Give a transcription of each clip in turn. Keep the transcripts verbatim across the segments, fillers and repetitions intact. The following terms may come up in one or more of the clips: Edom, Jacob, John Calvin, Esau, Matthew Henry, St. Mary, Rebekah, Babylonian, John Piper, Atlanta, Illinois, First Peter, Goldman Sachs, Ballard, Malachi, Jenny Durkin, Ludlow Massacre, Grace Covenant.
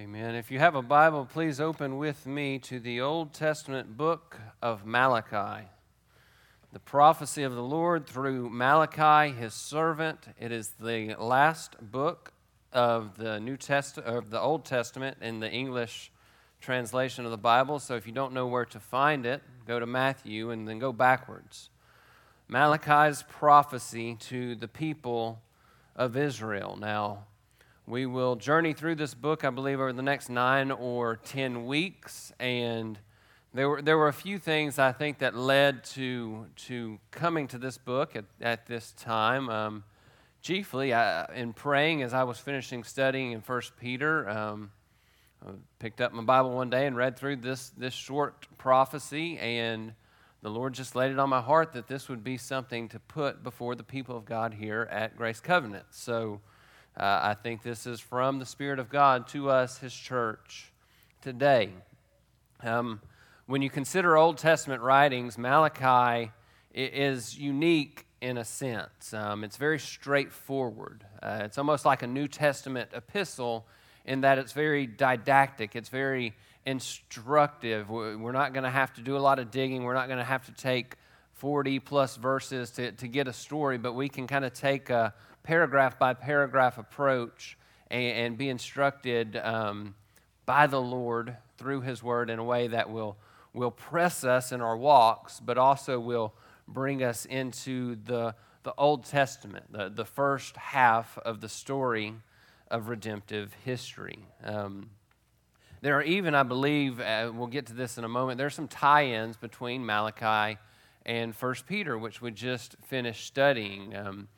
Amen. If you have a Bible, please open with me to the Old Testament book of Malachi. The prophecy of the Lord through Malachi, his servant. It is the last book of the New Test- of the Old Testament in the English translation of the Bible. So if you don't know where to find it, go to Matthew and then go backwards. Malachi's prophecy to the people of Israel. Now, we will journey through this book, I believe, over the next nine or ten weeks, and there were there were a few things I think that led to to coming to this book at, at this time. Um, chiefly, I, in praying as I was finishing studying in First Peter, um, I picked up my Bible one day and read through this this short prophecy, and the Lord just laid it on my heart that this would be something to put before the people of God here at Grace Covenant. So. Uh, I think this is from the Spirit of God to us, His church, today. Um, when you consider Old Testament writings, Malachi is unique in a sense. Um, it's very straightforward. Uh, it's almost like a New Testament epistle in that it's very didactic. It's very instructive. We're not going to have to do a lot of digging. We're not going to have to take forty-plus verses to, to get a story, but we can kind of take a paragraph-by-paragraph approach and, and be instructed um, by the Lord through His Word in a way that will, will press us in our walks, but also will bring us into the, the Old Testament, the, the first half of the story of redemptive history. Um, there are even, I believe, uh, we'll get to this in a moment, there are some tie-ins between Malachi and First Peter, which we just finished studying. Um,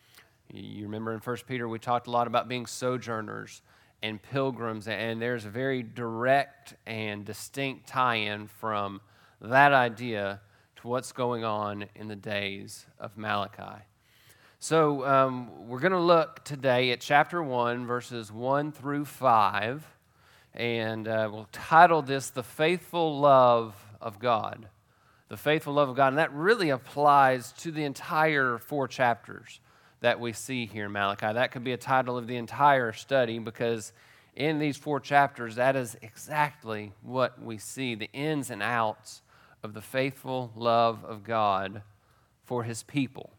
You remember in First Peter, we talked a lot about being sojourners and pilgrims, and there's a very direct and distinct tie-in from that idea to what's going on in the days of Malachi. So um, we're going to look today at chapter one, verses one through five, and uh, we'll title this, The Faithful Love of God. The Faithful Love of God, and that really applies to the entire four chapters that we see here in Malachi. That could be a title of the entire study, because in these four chapters, that is exactly what we see, the ins and outs of the faithful love of God for His people.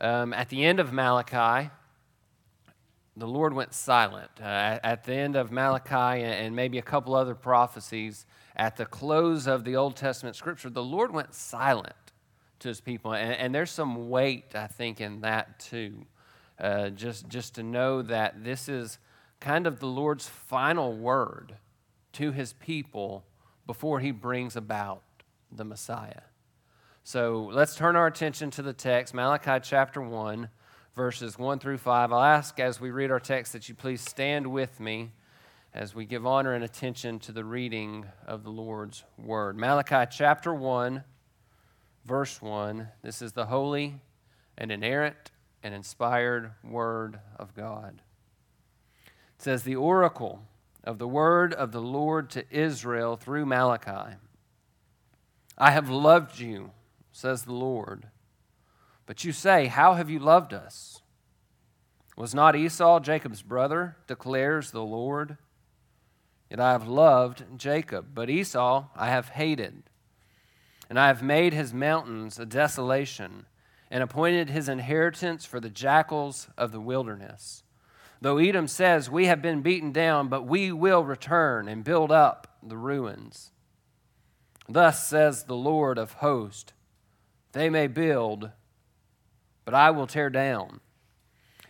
Um, at the end of Malachi, the Lord went silent. Uh, at the end of Malachi and maybe a couple other prophecies, at the close of the Old Testament scripture, the Lord went silent to His people, and, and there's some weight, I think, in that too. Uh, just, just to know that this is kind of the Lord's final word to His people before He brings about the Messiah. So let's turn our attention to the text, Malachi chapter one, verses one through five. I'll ask as we read our text that you please stand with me as we give honor and attention to the reading of the Lord's word. Malachi chapter one, verse one, this is the holy and inerrant and inspired word of God. It says, the oracle of the word of the Lord to Israel through Malachi. I have loved you, says the Lord. But you say, how have you loved us? Was not Esau Jacob's brother, declares the Lord? Yet I have loved Jacob, but Esau I have hated. And I have made his mountains a desolation, and appointed his inheritance for the jackals of the wilderness. Though Edom says, we have been beaten down, but we will return and build up the ruins. Thus says the Lord of hosts, they may build, but I will tear down.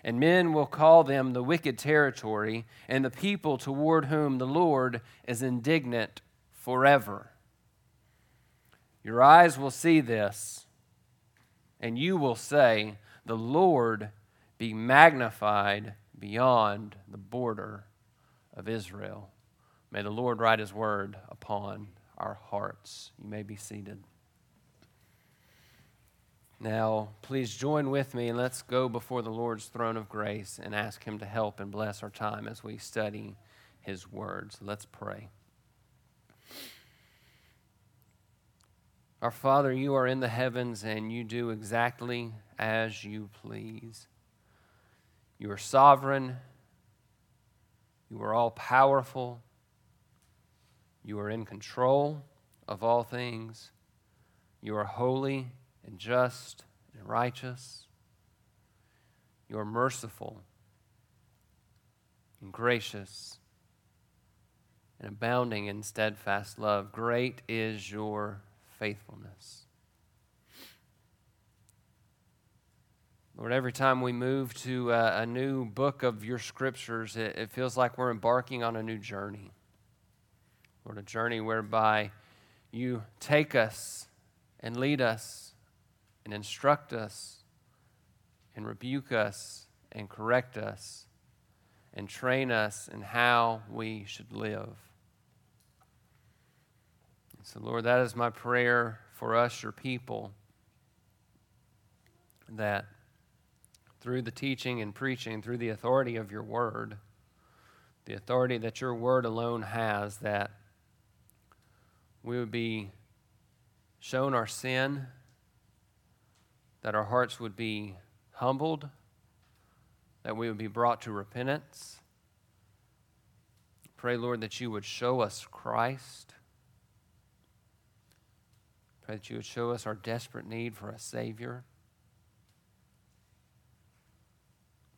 And men will call them the wicked territory, and the people toward whom the Lord is indignant forever. Your eyes will see this, and you will say, the Lord be magnified beyond the border of Israel. May the Lord write His word upon our hearts. You may be seated. Now, please join with me, and let's go before the Lord's throne of grace and ask Him to help and bless our time as we study His words. Let's pray. Our Father, you are in the heavens, and you do exactly as you please. You are sovereign. You are all powerful. You are in control of all things. You are holy and just and righteous. You are merciful and gracious and abounding in steadfast love. Great is your faithfulness. Lord, every time we move to a, a new book of your scriptures, it, it feels like we're embarking on a new journey. Lord, a journey whereby you take us and lead us and instruct us and rebuke us and correct us and train us in how we should live. And so, Lord, that is my prayer for us, your people, that through the teaching and preaching, through the authority of your word, the authority that your word alone has, that we would be shown our sin, that our hearts would be humbled, that we would be brought to repentance. Pray, Lord, that you would show us Christ. Pray that you would show us our desperate need for a Savior.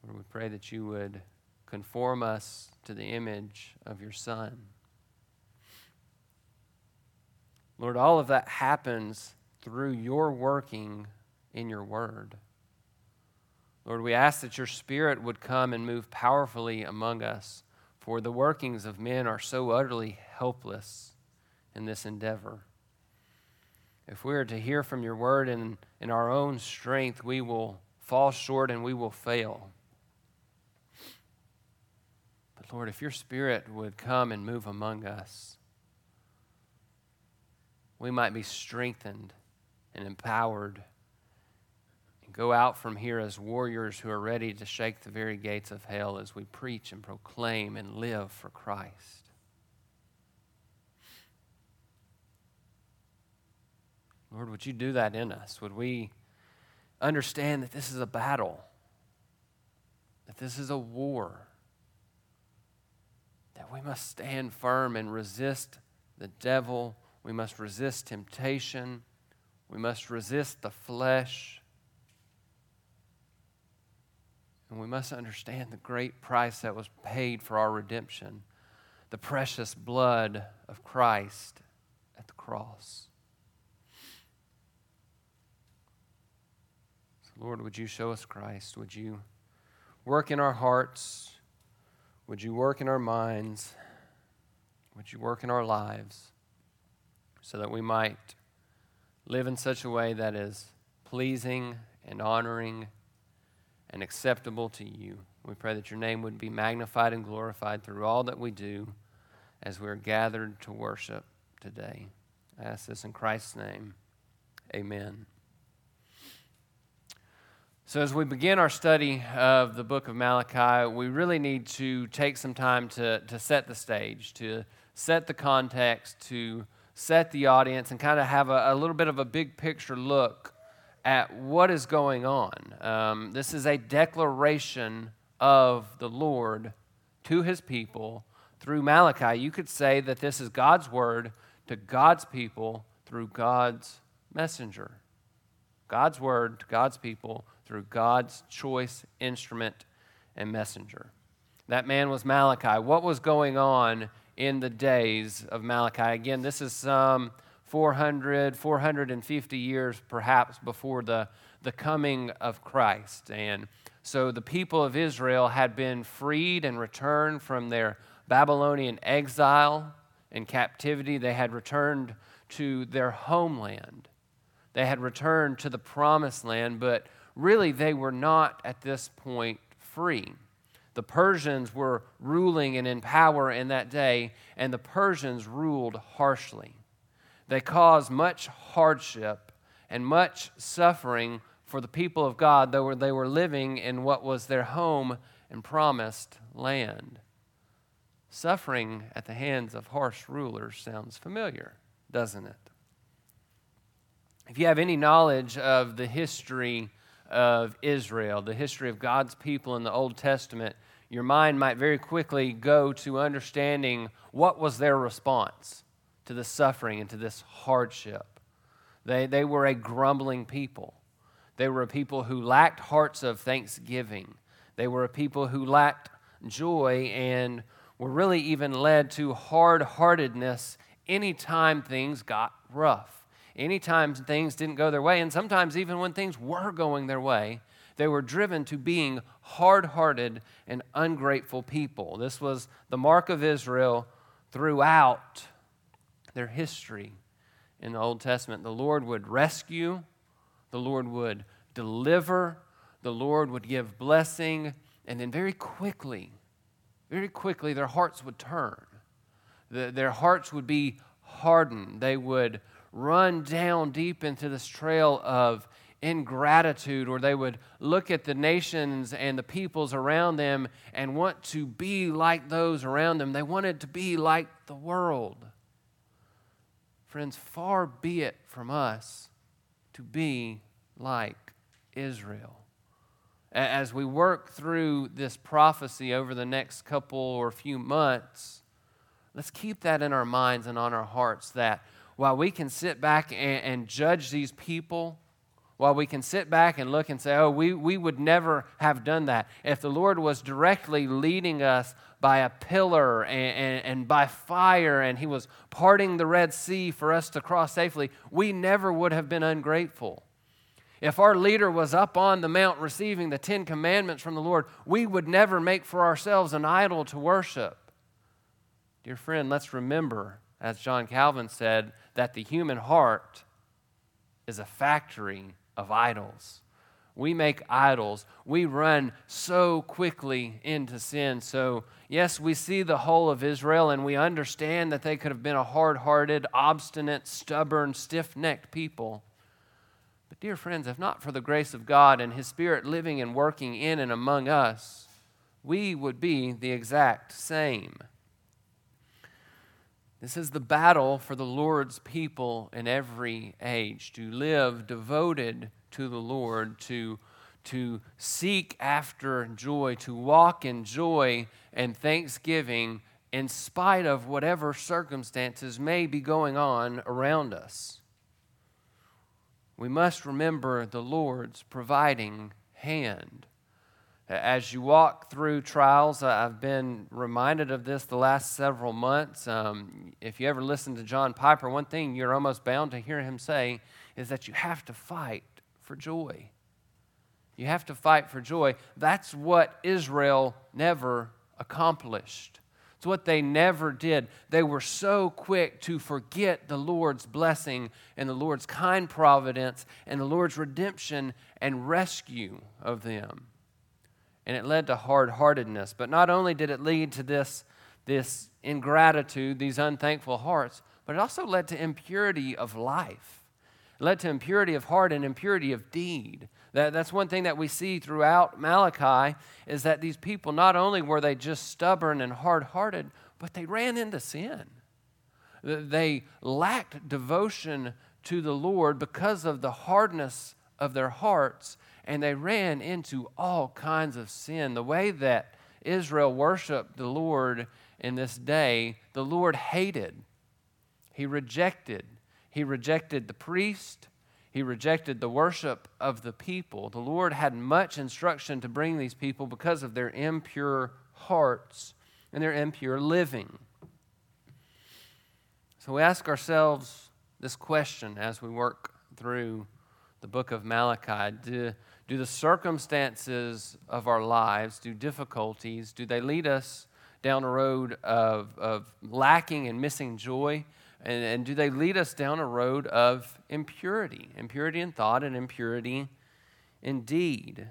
Lord, we pray that you would conform us to the image of your Son. Lord, all of that happens through your working in your word. Lord, we ask that your Spirit would come and move powerfully among us, for the workings of men are so utterly helpless in this endeavor. If we are to hear from your word in, in our own strength, we will fall short and we will fail. But Lord, if your Spirit would come and move among us, we might be strengthened and empowered and go out from here as warriors who are ready to shake the very gates of hell as we preach and proclaim and live for Christ. Lord, would you do that in us? Would we understand that this is a battle, that this is a war, that we must stand firm and resist the devil. We must resist temptation. We must resist the flesh. And we must understand the great price that was paid for our redemption, the precious blood of Christ at the cross. So Lord, would you show us Christ? Would you work in our hearts? Would you work in our minds? Would you work in our lives, so that we might live in such a way that is pleasing and honoring and acceptable to you? We pray that your name would be magnified and glorified through all that we do as we are gathered to worship today. I ask this in Christ's name. Amen. So as we begin our study of the book of Malachi, we really need to take some time to, to set the stage, to set the context, to set the audience, and kind of have a, a little bit of a big picture look at what is going on. Um, this is a declaration of the Lord to his people through Malachi. You could say that this is God's word to God's people through God's messenger. God's word to God's people through God's choice, instrument, and messenger. That man was Malachi. What was going on in the days of Malachi? Again, this is some four hundred, four hundred fifty years perhaps before the, the coming of Christ. And so the people of Israel had been freed and returned from their Babylonian exile and captivity. They had returned to their homeland. They had returned to the promised land, but really they were not at this point free. The Persians were ruling and in power in that day, and the Persians ruled harshly. They caused much hardship and much suffering for the people of God, though they were living in what was their home and promised land. Suffering at the hands of harsh rulers sounds familiar, doesn't it? If you have any knowledge of the history of Israel, the history of God's people in the Old Testament, your mind might very quickly go to understanding what was their response to the suffering and to this hardship. They, they were a grumbling people. They were a people who lacked hearts of thanksgiving. They were a people who lacked joy and were really even led to hard-heartedness anytime things got rough, anytime things didn't go their way, and sometimes even when things were going their way, they were driven to being hard-hearted and ungrateful people. This was the mark of Israel throughout their history in the Old Testament. The Lord would rescue, the Lord would deliver, the Lord would give blessing, and then very quickly, very quickly their hearts would turn. The, their hearts would be hardened. They would run down deep into this trail of ingratitude, or they would look at the nations and the peoples around them and want to be like those around them. They wanted to be like the world. Friends, far be it from us to be like Israel. As we work through this prophecy over the next couple or few months, let's keep that in our minds and on our hearts, that while we can sit back and, and judge these people, while we can sit back and look and say, oh, we, we would never have done that. If the Lord was directly leading us by a pillar and, and, and by fire, and he was parting the Red Sea for us to cross safely, we never would have been ungrateful. If our leader was up on the mount receiving the Ten Commandments from the Lord, we would never make for ourselves an idol to worship. Dear friend, let's remember, as John Calvin said, that the human heart is a factory of idols. We make idols. We run so quickly into sin. So, yes, we see the whole of Israel and we understand that they could have been a hard-hearted, obstinate, stubborn, stiff-necked people. But, dear friends, if not for the grace of God and His Spirit living and working in and among us, we would be the exact same. This is the battle for the Lord's people in every age, to live devoted to the Lord, to, to seek after joy, to walk in joy and thanksgiving in spite of whatever circumstances may be going on around us. We must remember the Lord's providing hand. As you walk through trials, I've been reminded of this the last several months. Um, if you ever listen to John Piper, one thing you're almost bound to hear him say is that you have to fight for joy. You have to fight for joy. That's what Israel never accomplished. It's what they never did. They were so quick to forget the Lord's blessing and the Lord's kind providence and the Lord's redemption and rescue of them. And it led to hard-heartedness. But not only did it lead to this, this ingratitude, these unthankful hearts, but it also led to impurity of life. It led to impurity of heart and impurity of deed. That, that's one thing that we see throughout Malachi, is that these people, not only were they just stubborn and hard-hearted, but they ran into sin. They lacked devotion to the Lord because of the hardness of their hearts, and they ran into all kinds of sin. The way that Israel worshiped the Lord in this day, the Lord hated. He rejected. He rejected the priest. He rejected the worship of the people. The Lord had much instruction to bring these people because of their impure hearts and their impure living. So we ask ourselves this question as we work through the book of Malachi. Do, do the circumstances of our lives, do difficulties, do they lead us down a road of, of lacking and missing joy? And, and do they lead us down a road of impurity, impurity in thought and impurity in deed?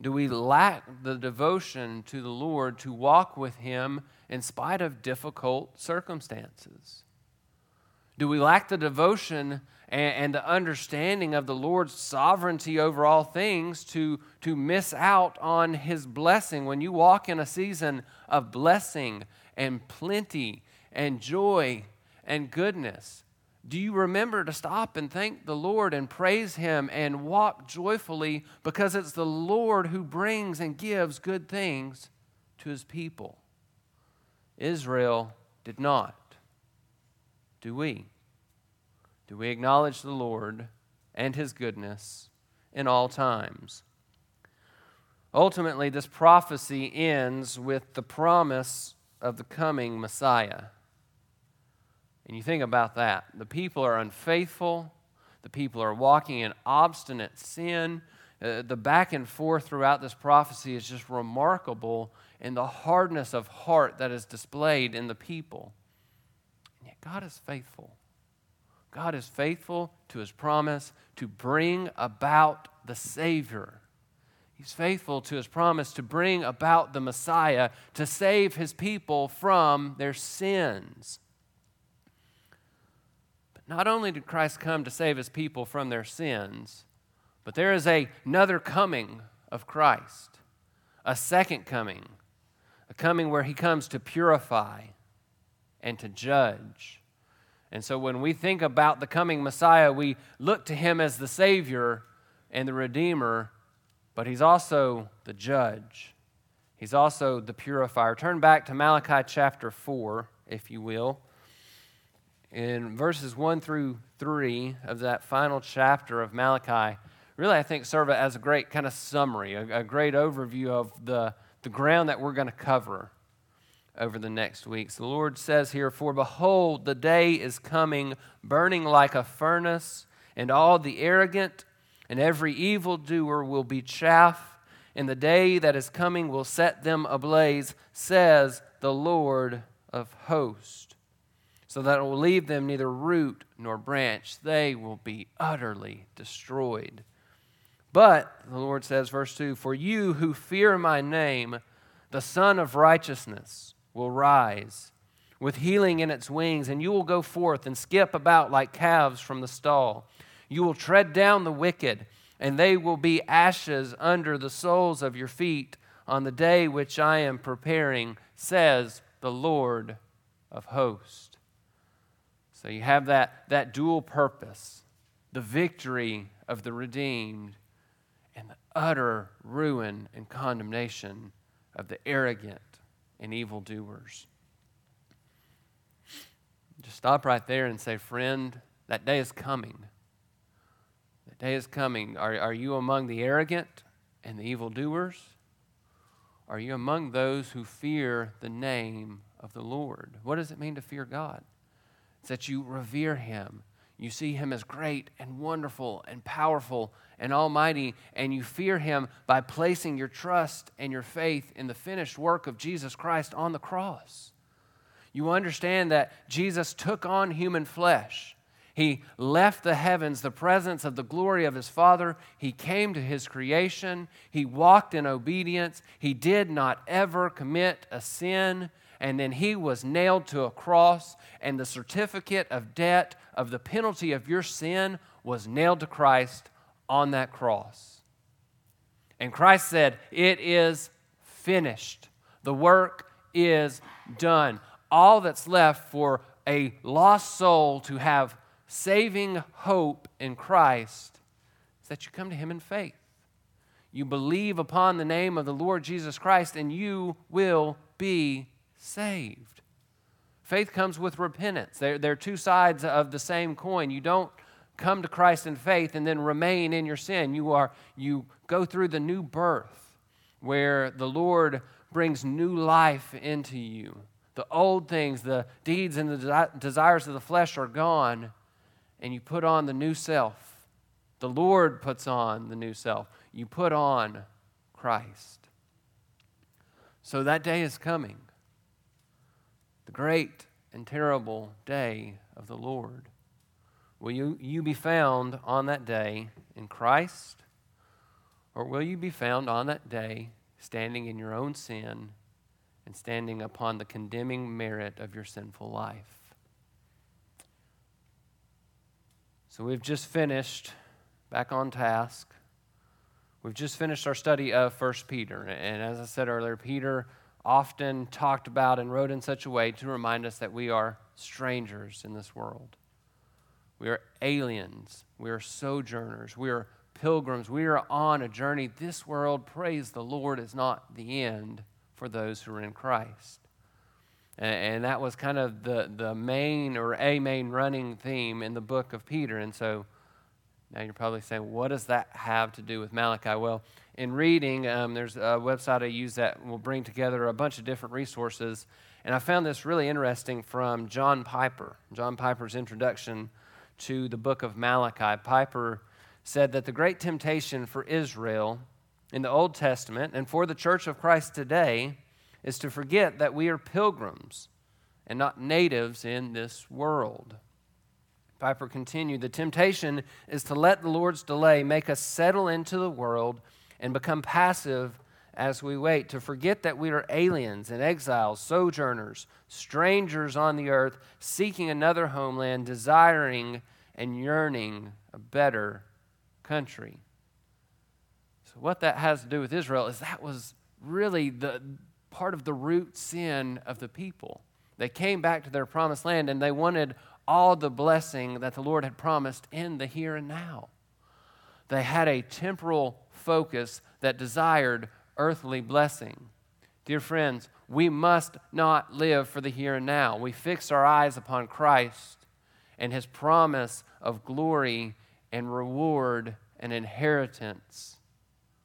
Do we lack the devotion to the Lord to walk with Him in spite of difficult circumstances? Do we lack the devotion and, and the understanding of the Lord's sovereignty over all things to, to miss out on His blessing? When you walk in a season of blessing and plenty and joy and goodness, do you remember to stop and thank the Lord and praise Him and walk joyfully, because it's the Lord who brings and gives good things to his people. Israel did not. Do we? Do we acknowledge the Lord and his goodness in all times? Ultimately, this prophecy ends with the promise of the coming Messiah. And you think about that. The people are unfaithful. The people are walking in obstinate sin. Uh, the back and forth throughout this prophecy is just remarkable in the hardness of heart that is displayed in the people. And yet God is faithful. God is faithful to his promise to bring about the Savior. He's faithful to his promise to bring about the Messiah to save his people from their sins. But not only did Christ come to save his people from their sins, but there is a, another coming of Christ, a second coming, a coming where he comes to purify and to judge. And so when we think about the coming Messiah, we look to him as the Savior and the Redeemer, but he's also the judge. He's also the purifier. Turn back to Malachi chapter four, if you will. In verses one through three of that final chapter of Malachi, really, I think, serve as a great kind of summary, a, a great overview of the, the ground that we're going to cover over the next weeks. The Lord says here, "For behold, the day is coming, burning like a furnace, and all the arrogant and every evildoer will be chaff, and the day that is coming will set them ablaze, says the Lord of hosts, so that it will leave them neither root nor branch. They will be utterly destroyed. But," the Lord says, verse two, "for you who fear my name, the Son of Righteousness will rise with healing in its wings, and you will go forth and skip about like calves from the stall. You will tread down the wicked, and they will be ashes under the soles of your feet on the day which I am preparing, says the Lord of hosts." So you have that, that dual purpose, the victory of the redeemed, and the utter ruin and condemnation of the arrogant and evildoers. Just stop right there and say, friend, that day is coming. That day is coming. Are, are you among the arrogant and the evildoers? Are you among those who fear the name of the Lord? What does it mean to fear God? It's that you revere him. You see him as great and wonderful and powerful and almighty, and you fear him by placing your trust and your faith in the finished work of Jesus Christ on the cross. You understand that Jesus took on human flesh. He left the heavens, the presence of the glory of his Father. He came to his creation. He walked in obedience. He did not ever commit a sin. And then he was nailed to a cross, and the certificate of debt of the penalty of your sin was nailed to Christ on that cross. And Christ said, "It is finished. The work is done." All that's left for a lost soul to have saving hope in Christ is that you come to him in faith. You believe upon the name of the Lord Jesus Christ, and you will be saved. Faith comes with repentance. They're, they're two sides of the same coin. You don't come to Christ in faith and then remain in your sin. You are you go through the new birth where the Lord brings new life into you. The old things, the deeds and the desires of the flesh are gone, and you put on the new self. The Lord puts on the new self. You put on Christ. So that day is coming. The great and terrible day of the Lord. Will you, you be found on that day in Christ? Or will you be found on that day standing in your own sin and standing upon the condemning merit of your sinful life? So we've just finished, back on task, we've just finished our study of First Peter. And as I said earlier, Peter often talked about and wrote in such a way to remind us that we are strangers in this world. We are aliens. We are sojourners. We are pilgrims. We are on a journey. This world, praise the Lord, is not the end for those who are in Christ. And that was kind of the, the main or a main running theme in the book of Peter. And so now you're probably saying, what does that have to do with Malachi? Well, in reading, um, there's a website I use that will bring together a bunch of different resources. And I found this really interesting from John Piper, John Piper's introduction to the book of Malachi. Piper said that the great temptation for Israel in the Old Testament and for the Church of Christ today is to forget that we are pilgrims and not natives in this world. Piper continued, the temptation is to let the Lord's delay make us settle into the world and become passive as we wait, to forget that we are aliens and exiles, sojourners, strangers on the earth, seeking another homeland, desiring and yearning a better country. So what that has to do with Israel is that was really the part of the root sin of the people. They came back to their promised land and they wanted all the blessing that the Lord had promised in the here and now. They had a temporal focus that desired earthly blessing. Dear friends, we must not live for the here and now. We fix our eyes upon Christ and His promise of glory and reward and inheritance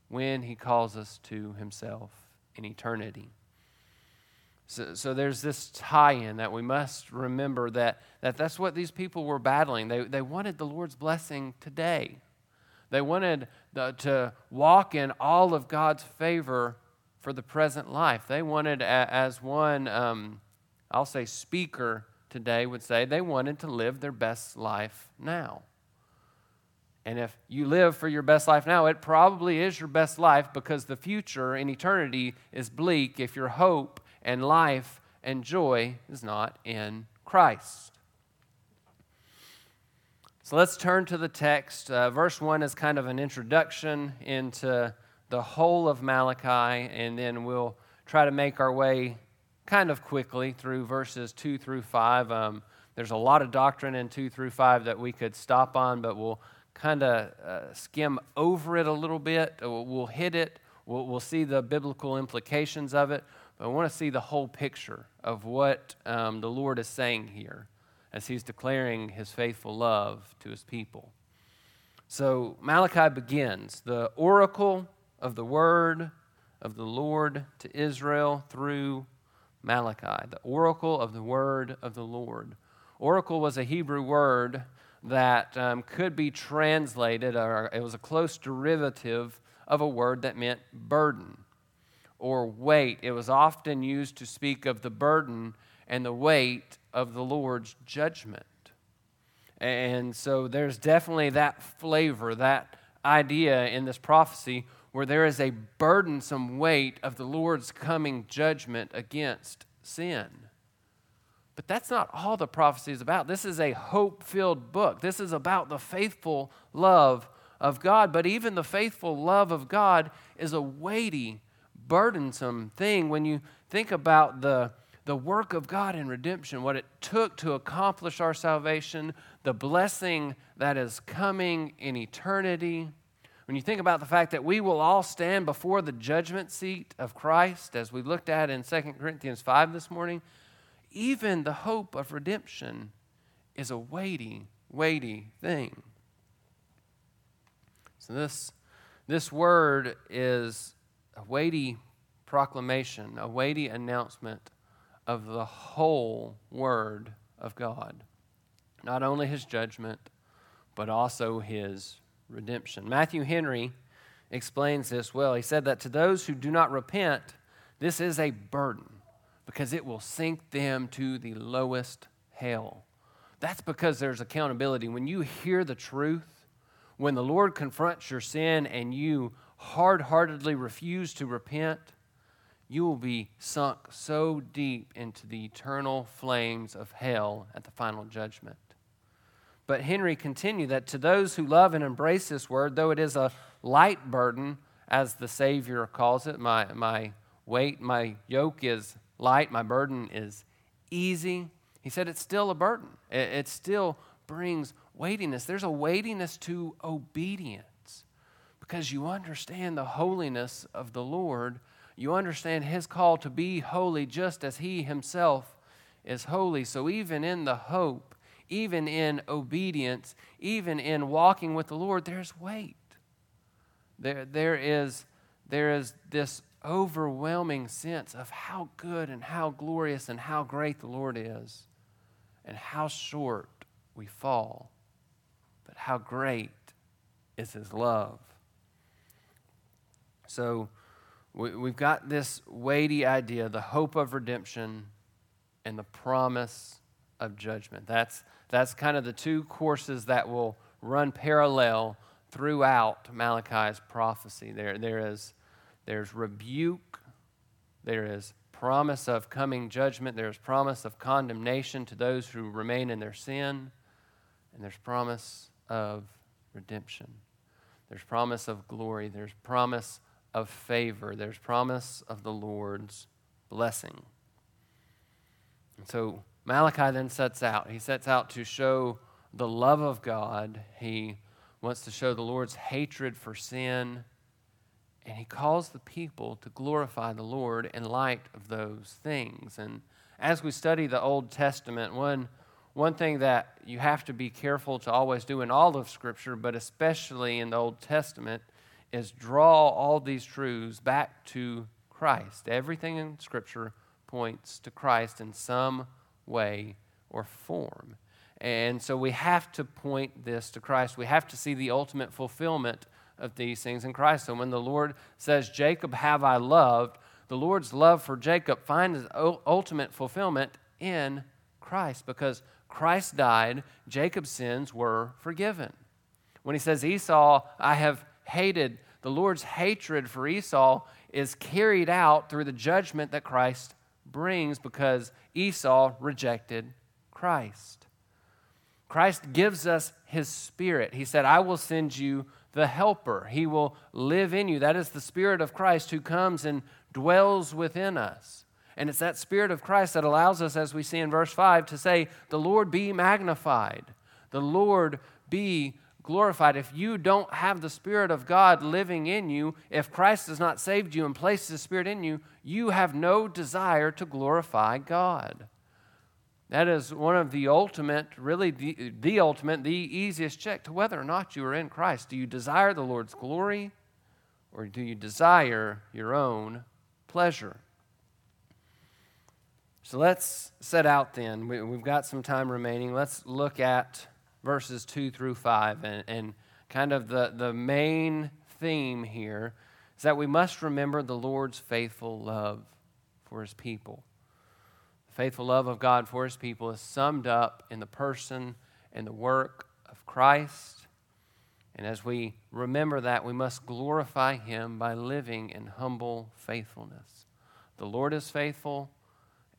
when He calls us to Himself in eternity. So, so there's this tie-in that we must remember that, that that's what these people were battling. They, they wanted the Lord's blessing today. They wanted the, to walk in all of God's favor for the present life. They wanted, as one, um, I'll say speaker today would say, they wanted to live their best life now. And if you live for your best life now, it probably is your best life because the future in eternity is bleak if your hope and life and joy is not in Christ. So let's turn to the text. Uh, verse one is kind of an introduction into the whole of Malachi, and then we'll try to make our way kind of quickly through verses two through five. Um, there's a lot of doctrine in two through five that we could stop on, but we'll kind of uh, skim over it a little bit. We'll hit it. We'll, we'll see the biblical implications of it. But I want to see the whole picture of what um, the Lord is saying here as He's declaring His faithful love to His people. So Malachi begins, the oracle of the word of the Lord to Israel through Malachi. The oracle of the word of the Lord. Oracle was a Hebrew word that um, could be translated, or it was a close derivative of a word that meant burden or weight. It was often used to speak of the burden and the weight of the Lord's judgment. And so there's definitely that flavor, that idea in this prophecy where there is a burdensome weight of the Lord's coming judgment against sin. But that's not all the prophecy is about. This is a hope-filled book. This is about the faithful love of God. But even the faithful love of God is a weighty, burdensome thing when you think about the, the work of God in redemption, what it took to accomplish our salvation, the blessing that is coming in eternity. When you think about the fact that we will all stand before the judgment seat of Christ, as we looked at in Second Corinthians five this morning, even the hope of redemption is a weighty, weighty thing. So this, this word is a weighty proclamation, a weighty announcement of the whole Word of God. Not only His judgment, but also His redemption. Matthew Henry explains this well. He said that to those who do not repent, this is a burden, because it will sink them to the lowest hell. That's because there's accountability. When you hear the truth, when the Lord confronts your sin and you hard-heartedly refuse to repent, you will be sunk so deep into the eternal flames of hell at the final judgment. But Henry continued that to those who love and embrace this word, though it is a light burden, as the Savior calls it, my, my weight, my yoke is light, my burden is easy. He said it's still a burden. It, it still brings weightiness. There's a weightiness to obedience because you understand the holiness of the Lord you understand his call to be holy just as he himself is holy. So even in the hope, even in obedience, even in walking with the Lord, there's weight. There, there is, there is this overwhelming sense of how good and how glorious and how great the Lord is and how short we fall, but how great is his love. So we, we've got this weighty idea, the hope of redemption and the promise of judgment. That's, that's kind of the two courses that will run parallel throughout Malachi's prophecy. There, there is there's rebuke, there is promise of coming judgment, there is promise of condemnation to those who remain in their sin, and there's promise of redemption. There's promise of glory, there's promise of favor, there's promise of the Lord's blessing. And so Malachi then sets out. He sets out to show the love of God. He wants to show the Lord's hatred for sin, and he calls the people to glorify the Lord in light of those things. And as we study the Old Testament, one one thing that you have to be careful to always do in all of Scripture, but especially in the Old Testament, is draw all these truths back to Christ. Everything in Scripture points to Christ in some way or form. And so we have to point this to Christ. We have to see the ultimate fulfillment of these things in Christ. So when the Lord says, "Jacob have I loved," the Lord's love for Jacob finds its ultimate fulfillment in Christ, because Christ died, Jacob's sins were forgiven. When he says, "Esau, I have hated," the Lord's hatred for Esau is carried out through the judgment that Christ brings, because Esau rejected Christ. Christ gives us his Spirit. He said, "I will send you the Helper. He will live in you." That is the Spirit of Christ who comes and dwells within us. And it's that Spirit of Christ that allows us, as we see in verse five, to say, "The Lord be magnified. The Lord be glorified." If you don't have the Spirit of God living in you, if Christ has not saved you and placed his Spirit in you, you have no desire to glorify God. That is one of the ultimate, really the, the ultimate, the easiest check to whether or not you are in Christ. Do you desire the Lord's glory, or do you desire your own pleasure? So let's set out then. We, we've got some time remaining. Let's look at verses two through five. And, and kind of the, the main theme here is that we must remember the Lord's faithful love for his people. Faithful love of God for his people is summed up in the person and the work of Christ. And as we remember that, we must glorify him by living in humble faithfulness. The Lord is faithful,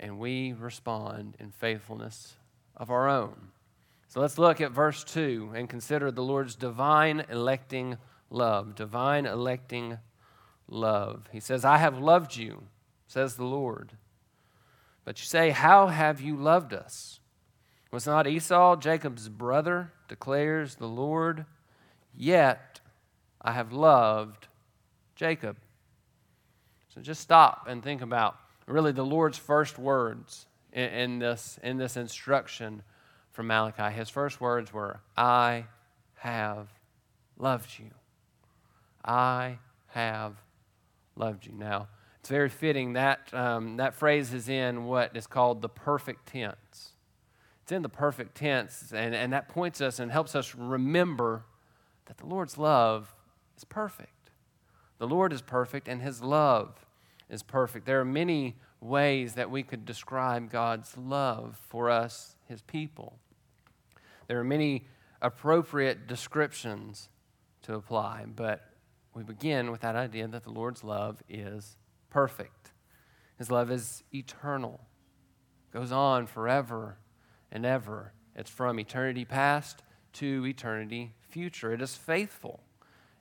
and we respond in faithfulness of our own. So let's look at verse two and consider the Lord's divine electing love. Divine electing love. He says, "I have loved you," says the Lord. "But you say, how have you loved us? Was not Esau Jacob's brother, declares the Lord? Yet I have loved Jacob." So just stop and think about really the Lord's first words in, in this in this instruction from Malachi. His first words were, "I have loved you. I have loved you." Now, it's very fitting that um, that phrase is in what is called the perfect tense. It's in the perfect tense, and, and that points us and helps us remember that the Lord's love is perfect. The Lord is perfect, and his love is perfect. There are many ways that we could describe God's love for us, his people. There are many appropriate descriptions to apply, but we begin with that idea that the Lord's love is perfect. His love is eternal. It goes on forever and ever. It's from eternity past to eternity future. It is faithful.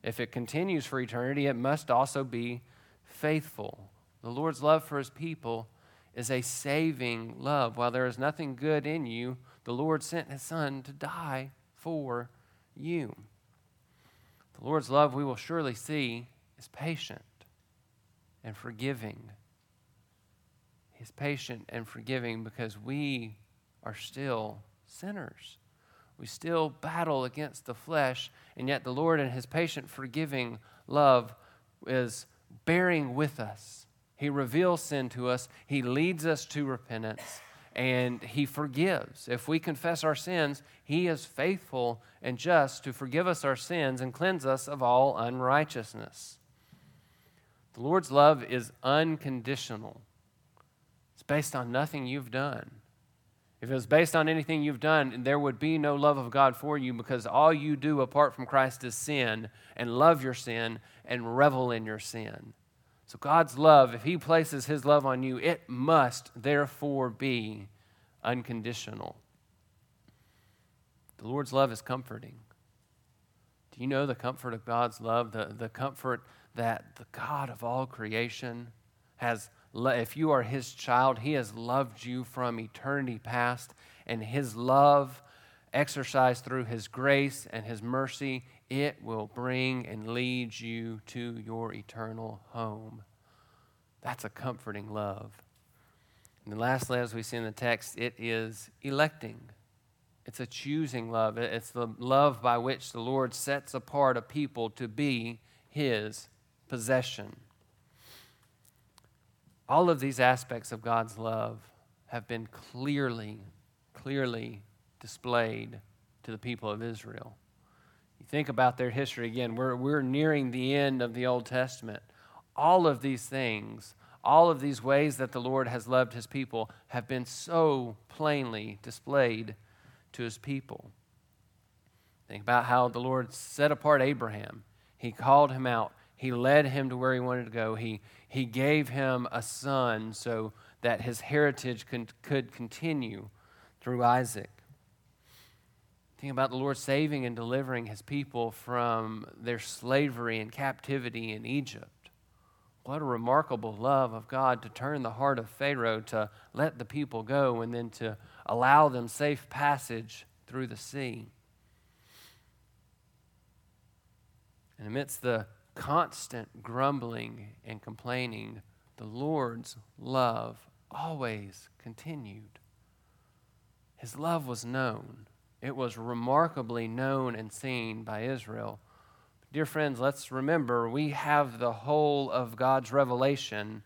If it continues for eternity, it must also be faithful. The Lord's love for his people is a saving love. While there is nothing good in you, the Lord sent his Son to die for you. The Lord's love, we will surely see, is patient. and forgiving. He's patient and forgiving because we are still sinners. We still battle against the flesh, and yet the Lord in his patient, forgiving love is bearing with us. He reveals sin to us. He leads us to repentance, and he forgives. If we confess our sins, he is faithful and just to forgive us our sins and cleanse us of all unrighteousness. The Lord's love is unconditional. It's based on nothing you've done. If it was based on anything you've done, there would be no love of God for you, because all you do apart from Christ is sin, and love your sin and revel in your sin. So God's love, if he places his love on you, it must therefore be unconditional. The Lord's love is comforting. Do you know the comfort of God's love? The, the comfort that the God of all creation has. If you are his child, he has loved you from eternity past, and his love exercised through his grace and his mercy, it will bring and lead you to your eternal home. That's a comforting love. And then lastly, as we see in the text, it is electing. It's a choosing love. It's the love by which the Lord sets apart a people to be his possession. All of these aspects of God's love have been clearly, clearly displayed to the people of Israel. You think about their history again. We're, we're nearing the end of the Old Testament. All of these things, all of these ways that the Lord has loved his people have been so plainly displayed to his people. Think about how the Lord set apart Abraham. He called him out. He led him to where he wanted to go. He, he gave him a son so that his heritage con- could continue through Isaac. Think about the Lord saving and delivering his people from their slavery and captivity in Egypt. What a remarkable love of God to turn the heart of Pharaoh to let the people go and then to allow them safe passage through the sea. And amidst the constant grumbling and complaining, the Lord's love always continued. His love was known. It was remarkably known and seen by Israel. Dear friends, let's remember we have the whole of God's revelation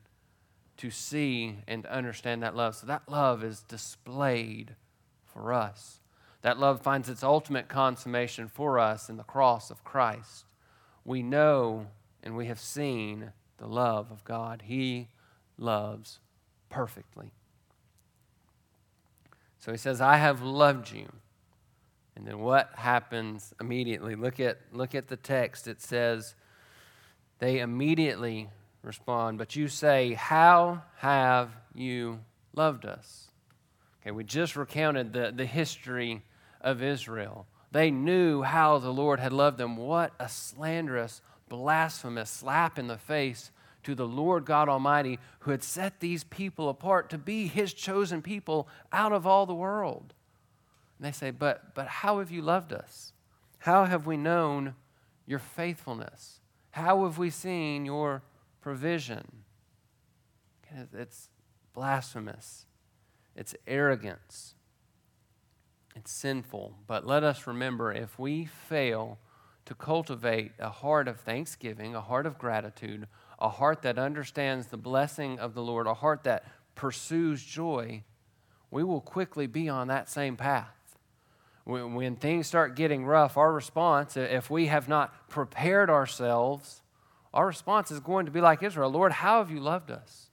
to see and understand that love. So that love is displayed for us. That love finds its ultimate consummation for us in the cross of Christ. We know and we have seen the love of God. He loves perfectly. So he says, I have loved you. And then what happens immediately? Look at, look at the text. It says, they immediately respond, but you say, how have you loved us? Okay, we just recounted the, the history of Israel. They knew how the Lord had loved them. What a slanderous, blasphemous slap in the face to the Lord God Almighty, who had set these people apart to be his chosen people out of all the world. And they say, but, but how have you loved us? How have we known your faithfulness? How have we seen your provision? It's blasphemous. It's arrogance. It's sinful, but let us remember, if we fail to cultivate a heart of thanksgiving, a heart of gratitude, a heart that understands the blessing of the Lord, a heart that pursues joy, we will quickly be on that same path. When, when things start getting rough, our response, if we have not prepared ourselves, our response is going to be like Israel. Lord, how have you loved us?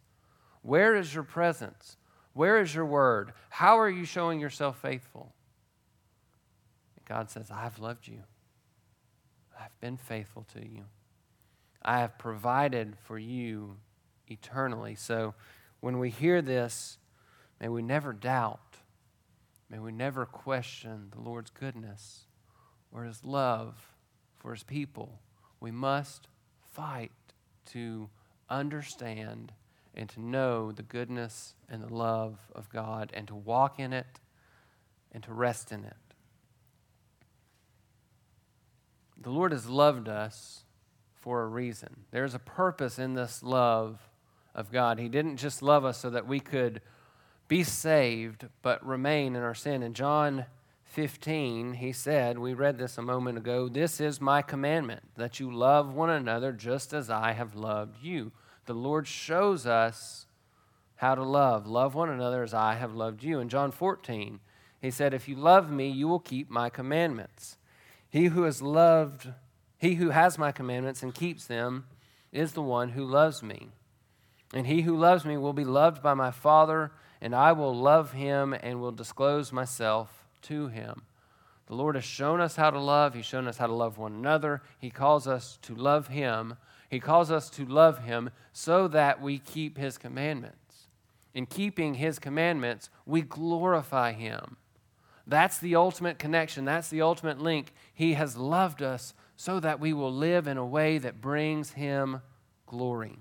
Where is your presence? Where is your word? How are you showing yourself faithful? God says, I've loved you. I've been faithful to you. I have provided for you eternally. So when we hear this, may we never doubt, may we never question the Lord's goodness or his love for his people. We must fight to understand and to know the goodness and the love of God and to walk in it and to rest in it. The Lord has loved us for a reason. There's a purpose in this love of God. He didn't just love us so that we could be saved, but remain in our sin. In John fifteen, he said, we read this a moment ago, "This is my commandment, that you love one another just as I have loved you." The Lord shows us how to love. Love one another as I have loved you. In John fourteen, he said, "If you love me, you will keep my commandments. He who has loved, he who has my commandments and keeps them is the one who loves me. And he who loves me will be loved by my Father, and I will love him and will disclose myself to him." The Lord has shown us how to love. He's shown us how to love one another. He calls us to love him. He calls us to love him so that we keep his commandments. In keeping his commandments, we glorify him. That's the ultimate connection. That's the ultimate link. He has loved us so that we will live in a way that brings him glory.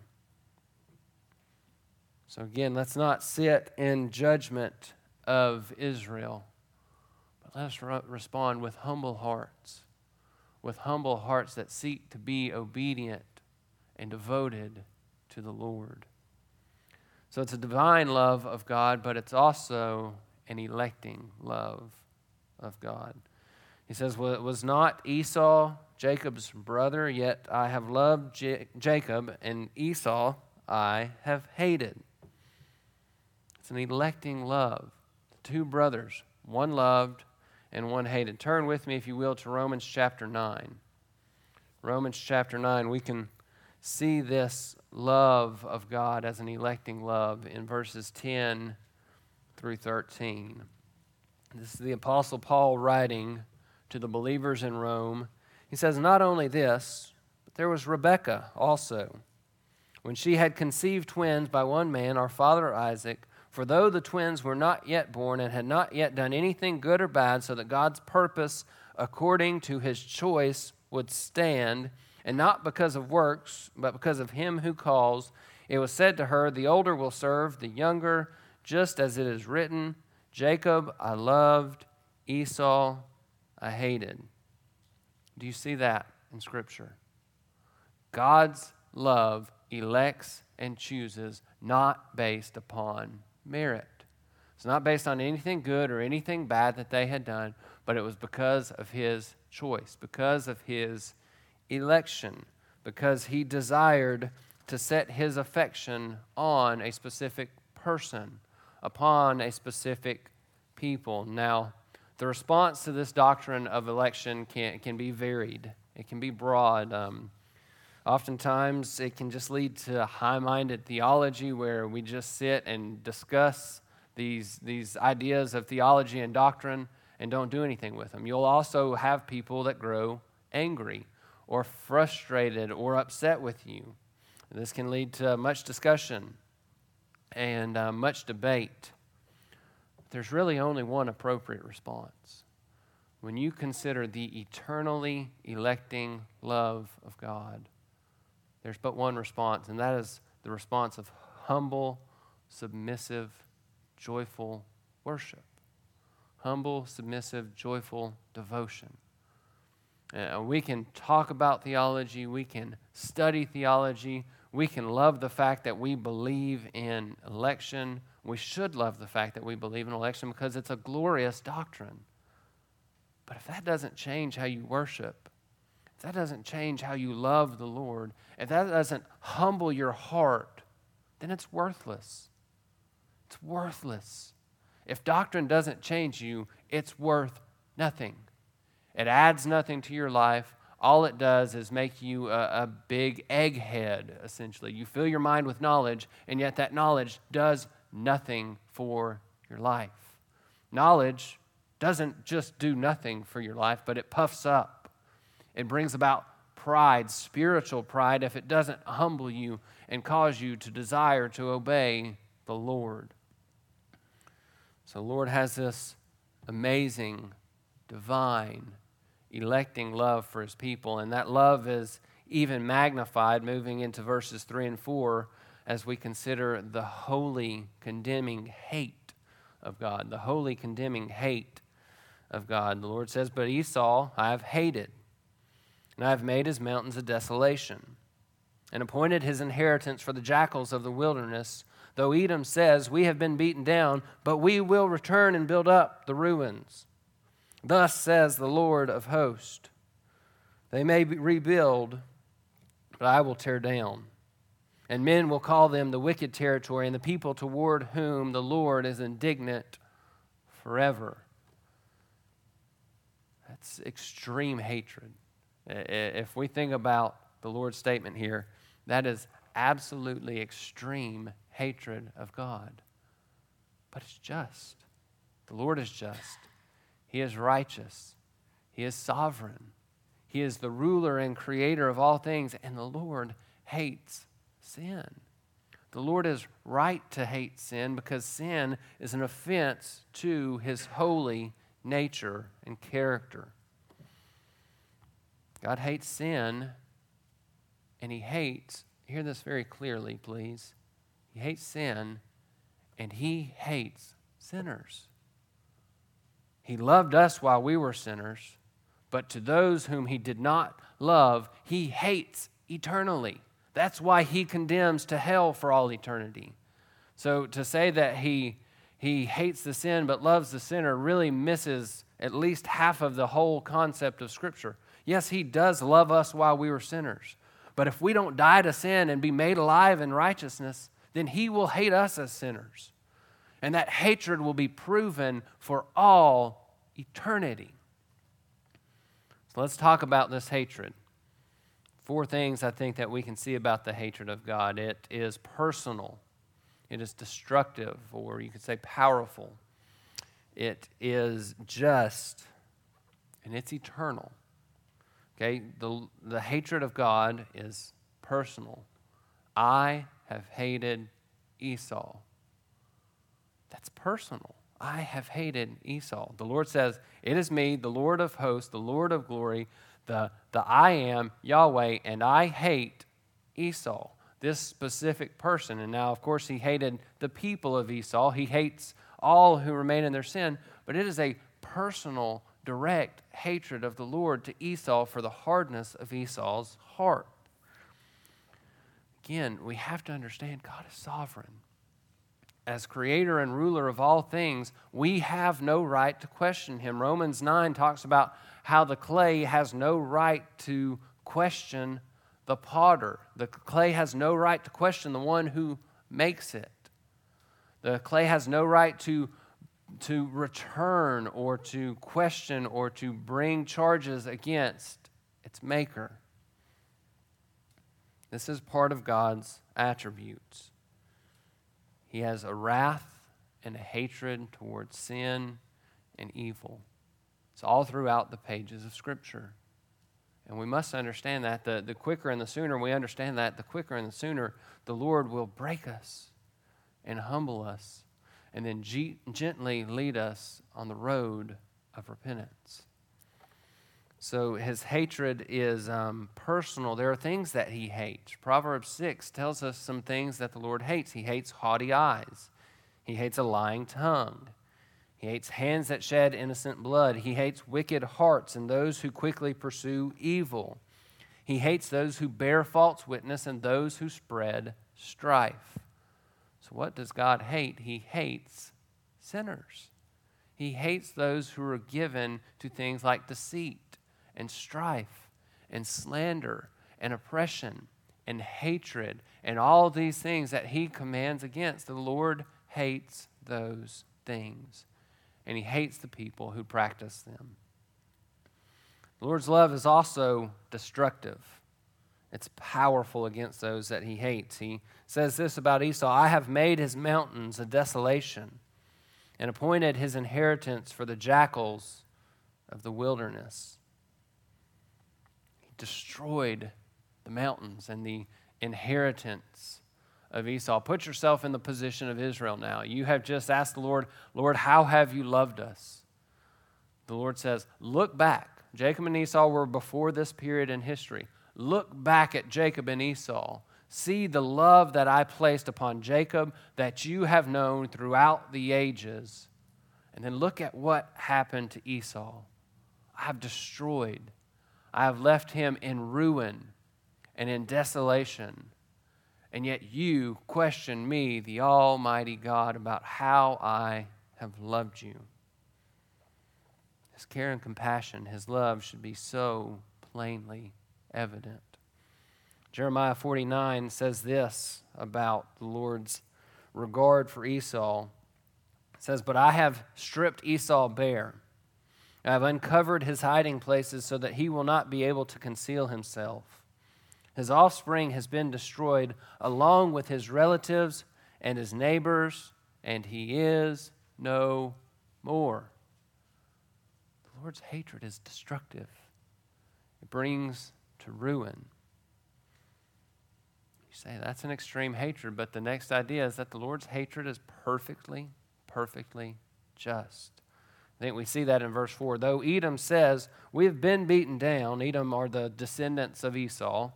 So again, let's not sit in judgment of Israel, but let's re- respond with humble hearts, with humble hearts that seek to be obedient and devoted to the Lord. So it's a divine love of God, but it's also an electing love of God. He says, well, it was not Esau, Jacob's brother, yet I have loved J- Jacob, and Esau I have hated. It's an electing love. Two brothers, one loved and one hated. Turn with me, if you will, to Romans chapter nine. Romans chapter nine, we can see this love of God as an electing love in verses ten through thirteen. This is the Apostle Paul writing to the believers in Rome. He says, "Not only this, but there was Rebekah also, when she had conceived twins by one man, our father Isaac. For though the twins were not yet born and had not yet done anything good or bad, so that God's purpose according to his choice would stand, and not because of works, but because of him who calls, it was said to her, the older will serve the younger, just as it is written, Jacob I loved, Esau I hated." Do you see that in Scripture? God's love elects and chooses, not based upon merit. It's not based on anything good or anything bad that they had done, but it was because of his choice, because of his election, because he desired to set his affection on a specific person, upon a specific people. Now, the response to this doctrine of election can, can be varied. It can be broad. Um, Oftentimes, it can just lead to high-minded theology where we just sit and discuss these, these ideas of theology and doctrine and don't do anything with them. You'll also have people that grow angry or frustrated or upset with you. This can lead to much discussion and uh, much debate. There's really only one appropriate response. When you consider the eternally electing love of God, there's but one response, and that is the response of humble, submissive, joyful worship. Humble, submissive, joyful devotion. Uh, we can talk about theology. We can study theology. We can love the fact that we believe in election. We should love the fact that we believe in election because it's a glorious doctrine. But if that doesn't change how you worship, that doesn't change how you love the Lord, if that doesn't humble your heart, then it's worthless. It's worthless. If doctrine doesn't change you, it's worth nothing. It adds nothing to your life. All it does is make you a, a big egghead, essentially. You fill your mind with knowledge, and yet that knowledge does nothing for your life. Knowledge doesn't just do nothing for your life, but it puffs up. It brings about pride, spiritual pride, if it doesn't humble you and cause you to desire to obey the Lord. So the Lord has this amazing, divine, electing love for his people, and that love is even magnified moving into verses three and four as we consider the holy, condemning hate of God, the holy, condemning hate of God. The Lord says, "But Esau I have hated, and I have made his mountains a desolation, and appointed his inheritance for the jackals of the wilderness, though Edom says, we have been beaten down, but we will return and build up the ruins. Thus says the Lord of hosts, they may rebuild, but I will tear down. And men will call them the wicked territory and the people toward whom the Lord is indignant forever. That's extreme hatred. If we think about the Lord's statement here, that is absolutely extreme hatred of God. But it's just. The Lord is just. He is righteous. He is sovereign. He is the ruler and creator of all things, and the Lord hates sin. The Lord is right to hate sin because sin is an offense to his holy nature and character. God hates sin, and he hates, hear this very clearly, please. He hates sin, and he hates sinners. He loved us while we were sinners, but to those whom he did not love, he hates eternally. That's why he condemns to hell for all eternity. So to say that he he hates the sin but loves the sinner really misses at least half of the whole concept of Scripture. Yes, he does love us while we were sinners, but if we don't die to sin and be made alive in righteousness, then he will hate us as sinners. And that hatred will be proven for all eternity. So let's talk about this hatred. Four things I think that we can see about the hatred of God. It is personal. It is destructive, or you could say powerful. It is just, and it's eternal. Okay, the, the hatred of God is personal. I have hated Esau. That's personal. I have hated Esau. The Lord says, it is me, the Lord of hosts, the Lord of glory, The, the I am, Yahweh, and I hate Esau, this specific person. And now, of course, he hated the people of Esau. He hates all who remain in their sin. But it is a personal, direct hatred of the Lord to Esau for the hardness of Esau's heart. Again, we have to understand God is sovereign. As creator and ruler of all things, we have no right to question him. Romans nine talks about how the clay has no right to question the potter. The clay has no right to question the one who makes it. The clay has no right to, to return or to question or to bring charges against its maker. This is part of God's attributes. He has a wrath and a hatred towards sin and evil. It's all throughout the pages of Scripture. And we must understand that. The, the quicker and the sooner we understand that, the quicker and the sooner the Lord will break us and humble us and then g- gently lead us on the road of repentance. So his hatred is um, personal. There are things that he hates. Proverbs six tells us some things that the Lord hates. He hates haughty eyes. He hates a lying tongue. He hates hands that shed innocent blood. He hates wicked hearts and those who quickly pursue evil. He hates those who bear false witness and those who spread strife. So what does God hate? He hates sinners. He hates those who are given to things like deceit and strife and slander and oppression and hatred and all these things that he commands against. The Lord hates those things, and he hates the people who practice them. The Lord's love is also destructive. It's powerful against those that he hates. He says this about Esau, I have made his mountains a desolation and appointed his inheritance for the jackals of the wilderness. Destroyed the mountains and the inheritance of Esau. Put yourself in the position of Israel now. You have just asked the Lord, Lord, how have you loved us? The Lord says, look back. Jacob and Esau were before this period in history. Look back at Jacob and Esau. See the love that I placed upon Jacob that you have known throughout the ages. And then look at what happened to Esau. I have destroyed I have left him in ruin and in desolation. And yet you question me, the Almighty God, about how I have loved you. His care and compassion, his love should be so plainly evident. Jeremiah forty-nine says this about the Lord's regard for Esau. It says, "But I have stripped Esau bare. I have uncovered his hiding places so that he will not be able to conceal himself. His offspring has been destroyed along with his relatives and his neighbors, and he is no more." The Lord's hatred is destructive. It brings to ruin. You say, that's an extreme hatred, but the next idea is that the Lord's hatred is perfectly, perfectly just. I think we see that in verse four. Though Edom says, "We have been beaten down," Edom are the descendants of Esau.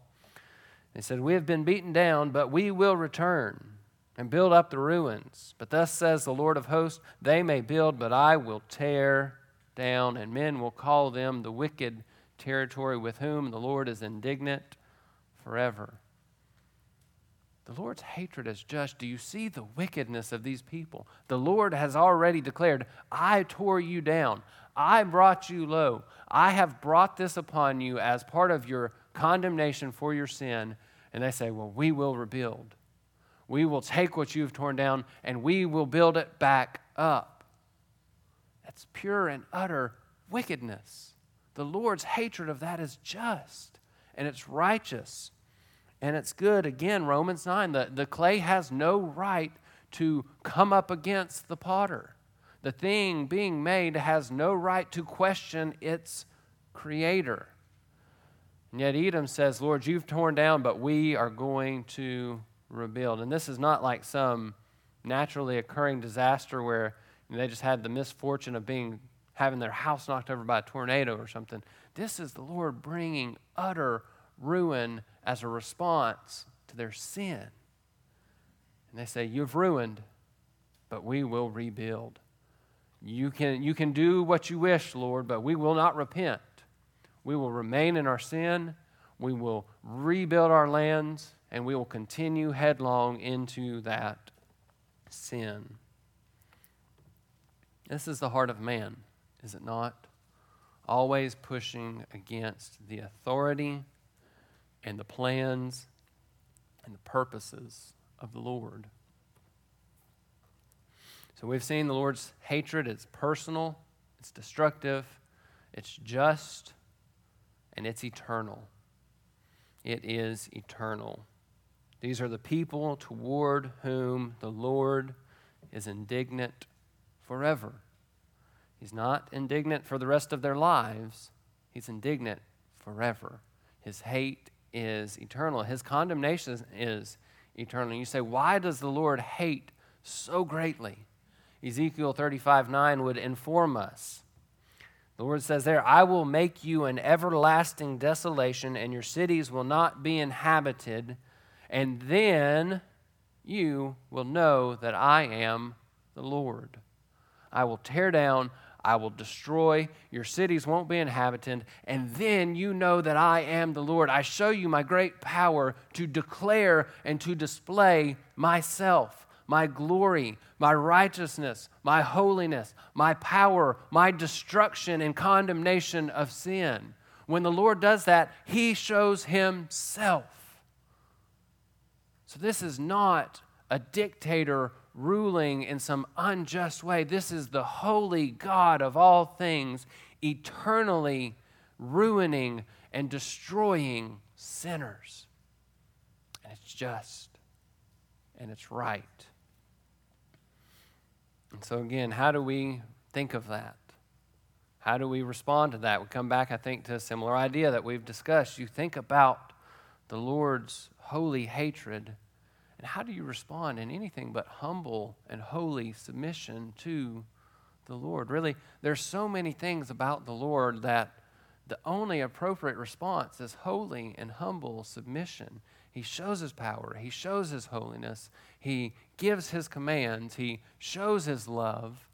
They said, "We have been beaten down, but we will return and build up the ruins. But thus says the Lord of hosts, they may build, but I will tear down," and men will call them the wicked territory with whom the Lord is indignant forever. The Lord's hatred is just. Do you see the wickedness of these people? The Lord has already declared, "I tore you down. I brought you low. I have brought this upon you as part of your condemnation for your sin." And they say, "Well, we will rebuild. We will take what you've torn down and we will build it back up." That's pure and utter wickedness. The Lord's hatred of that is just, and it's righteous. And it's good. Again, Romans nine, the, the clay has no right to come up against the potter. The thing being made has no right to question its creator. And yet Edom says, "Lord, you've torn down, but we are going to rebuild." And this is not like some naturally occurring disaster where they just had the misfortune of being having their house knocked over by a tornado or something. This is the Lord bringing utter ruin as a response to their sin. And they say, "You've ruined, but we will rebuild. You can, you can do what you wish, Lord, but we will not repent. We will remain in our sin. We will rebuild our lands, and we will continue headlong into that sin." This is the heart of man, is it not? Always pushing against the authority and the plans and the purposes of the Lord. So we've seen the Lord's hatred. It's personal, it's destructive, it's just, and it's eternal. It is eternal. These are the people toward whom the Lord is indignant forever. He's not indignant for the rest of their lives. He's indignant forever. His hate is eternal. His condemnation is eternal. And you say, why does the Lord hate so greatly? Ezekiel thirty-five nine would inform us. The Lord says there, "I will make you an everlasting desolation, and your cities will not be inhabited, and then you will know that I am the Lord. I will tear down, I will destroy, your cities won't be inhabited, and then you know that I am the Lord. I show you my great power to declare and to display myself, my glory, my righteousness, my holiness, my power, my destruction and condemnation of sin." When the Lord does that, he shows himself. So this is not a dictator ruling in some unjust way. This is the holy God of all things, eternally ruining and destroying sinners. And it's just, and it's right. And so again, how do we think of that? How do we respond to that? We come back, I think, to a similar idea that we've discussed. You think about the Lord's holy hatred. And how do you respond in anything but humble and holy submission to the Lord? Really, there's so many things about the Lord that the only appropriate response is holy and humble submission. He shows his power. He shows his holiness. He gives his commands. He shows his love.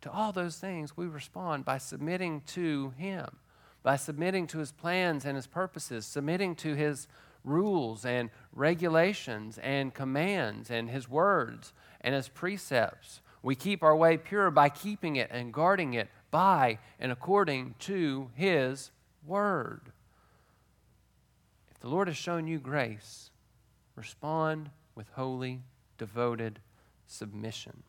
To all those things, we respond by submitting to him, by submitting to his plans and his purposes, submitting to his rules and regulations and commands and his words and his precepts. We keep our way pure by keeping it and guarding it by and according to his word. If the Lord has shown you grace, respond with holy, devoted submission.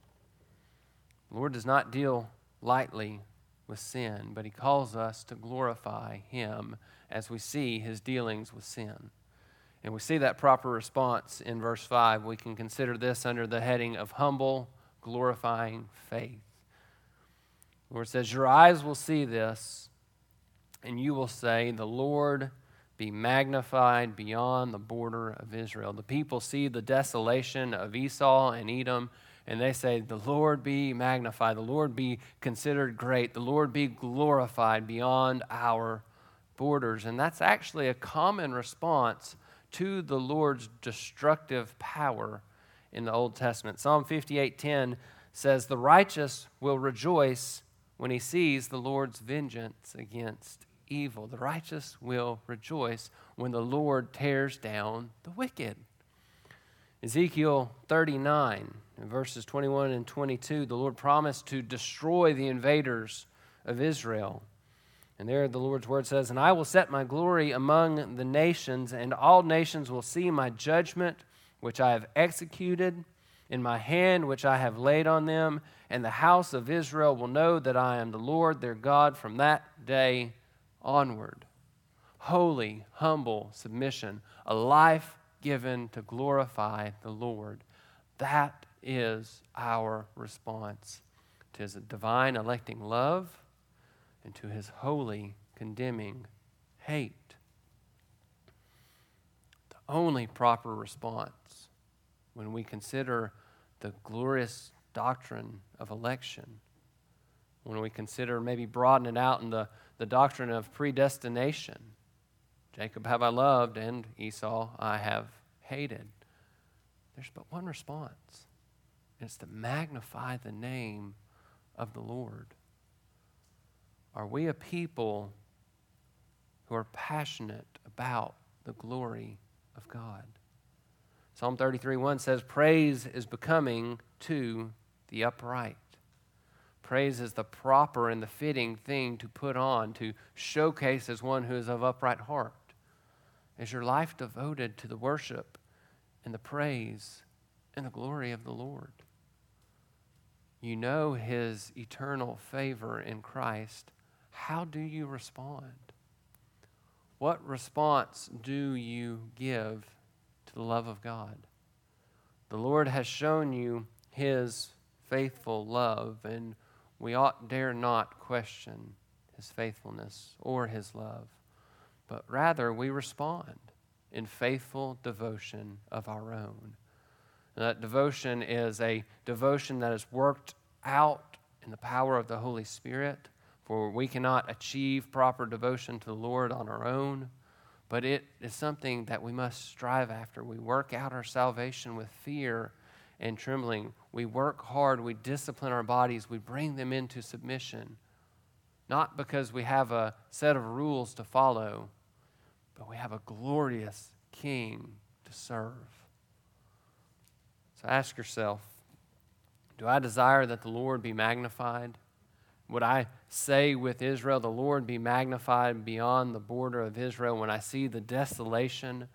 The Lord does not deal lightly with sin, but he calls us to glorify him as we see his dealings with sin. And we see that proper response in verse five. We can consider this under the heading of humble, glorifying faith. The Lord says, your eyes will see this, and you will say, the Lord be magnified beyond the border of Israel. The people see the desolation of Esau and Edom, and they say, the Lord be magnified, the Lord be considered great, the Lord be glorified beyond our borders. And that's actually a common response to the Lord's destructive power in the Old Testament. Psalm fifty-eight ten says, the righteous will rejoice when he sees the Lord's vengeance against evil. The righteous will rejoice when the Lord tears down the wicked. Ezekiel thirty-nine, in verses twenty-one and twenty-two, the Lord promised to destroy the invaders of Israel. And there the Lord's word says, and I will set my glory among the nations, and all nations will see my judgment, which I have executed in my hand, which I have laid on them. And the house of Israel will know that I am the Lord their God from that day onward. Holy, humble submission, a life given to glorify the Lord. That is our response to his divine electing love and to his holy condemning hate. The only proper response when we consider the glorious doctrine of election, when we consider maybe broaden it out in the, the doctrine of predestination, Jacob have I loved, and Esau I have hated. There's but one response, and it's to magnify the name of the Lord. Are we a people who are passionate about the glory of God? Psalm thirty-three one says, praise is becoming to the upright. Praise is the proper and the fitting thing to put on, to showcase as one who is of upright heart. Is your life devoted to the worship and the praise and the glory of the Lord? You know his eternal favor in Christ. How do you respond? What response do you give to the love of God? The Lord has shown you his faithful love, and we ought dare not question his faithfulness or his love, but rather we respond in faithful devotion of our own. And that devotion is a devotion that is worked out in the power of the Holy Spirit, for we cannot achieve proper devotion to the Lord on our own, but it is something that we must strive after. We work out our salvation with fear and trembling. We work hard, we discipline our bodies, we bring them into submission, not because we have a set of rules to follow, but we have a glorious King to serve. So ask yourself, do I desire that the Lord be magnified? Would I say with Israel, the Lord be magnified beyond the border of Israel, when I see the desolation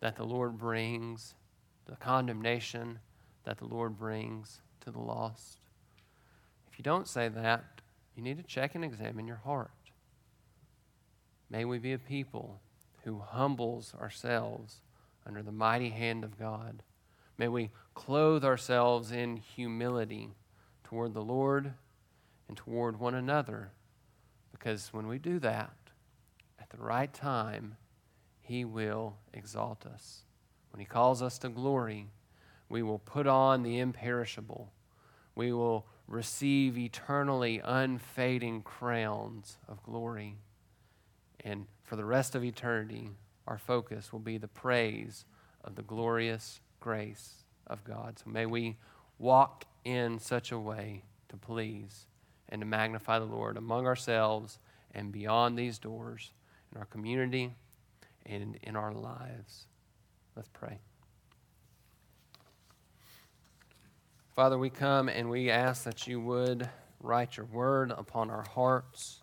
that the Lord brings, the condemnation that the Lord brings to the lost? If you don't say that, you need to check and examine your heart. May we be a people who humbles ourselves under the mighty hand of God. May we clothe ourselves in humility toward the Lord and toward one another, because when we do that, at the right time, he will exalt us. When he calls us to glory, we will put on the imperishable. We will receive eternally unfading crowns of glory. And for the rest of eternity, our focus will be the praise of the glorious grace of God. So may we walk in such a way to please and to magnify the Lord among ourselves and beyond these doors, in our community and in our lives. Let's pray. Father, we come and we ask that you would write your word upon our hearts.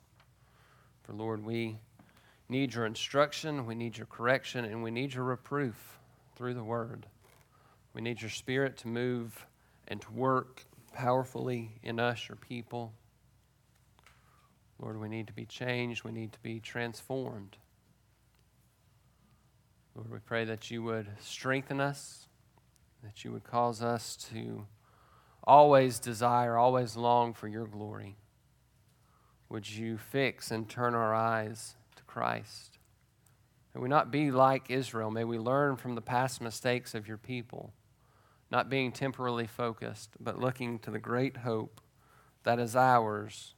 For Lord, we need your instruction, we need your correction, and we need your reproof through the word. We need your spirit to move and to work powerfully in us, your people. Lord, we need to be changed, we need to be transformed. Lord, we pray that you would strengthen us, that you would cause us to always desire, always long for your glory. Would you fix and turn our eyes to Christ? May we not be like Israel. May we learn from the past mistakes of your people, not being temporally focused, but looking to the great hope that is ours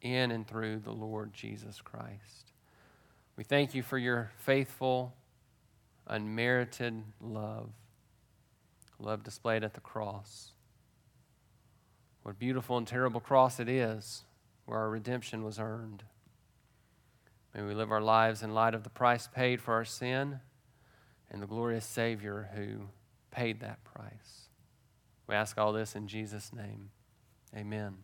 in and through the Lord Jesus Christ. We thank you for your faithful, unmerited love, love displayed at the cross. What a beautiful and terrible cross it is, where our redemption was earned. May we live our lives in light of the price paid for our sin and the glorious Savior who paid that price. We ask all this in Jesus' name. Amen.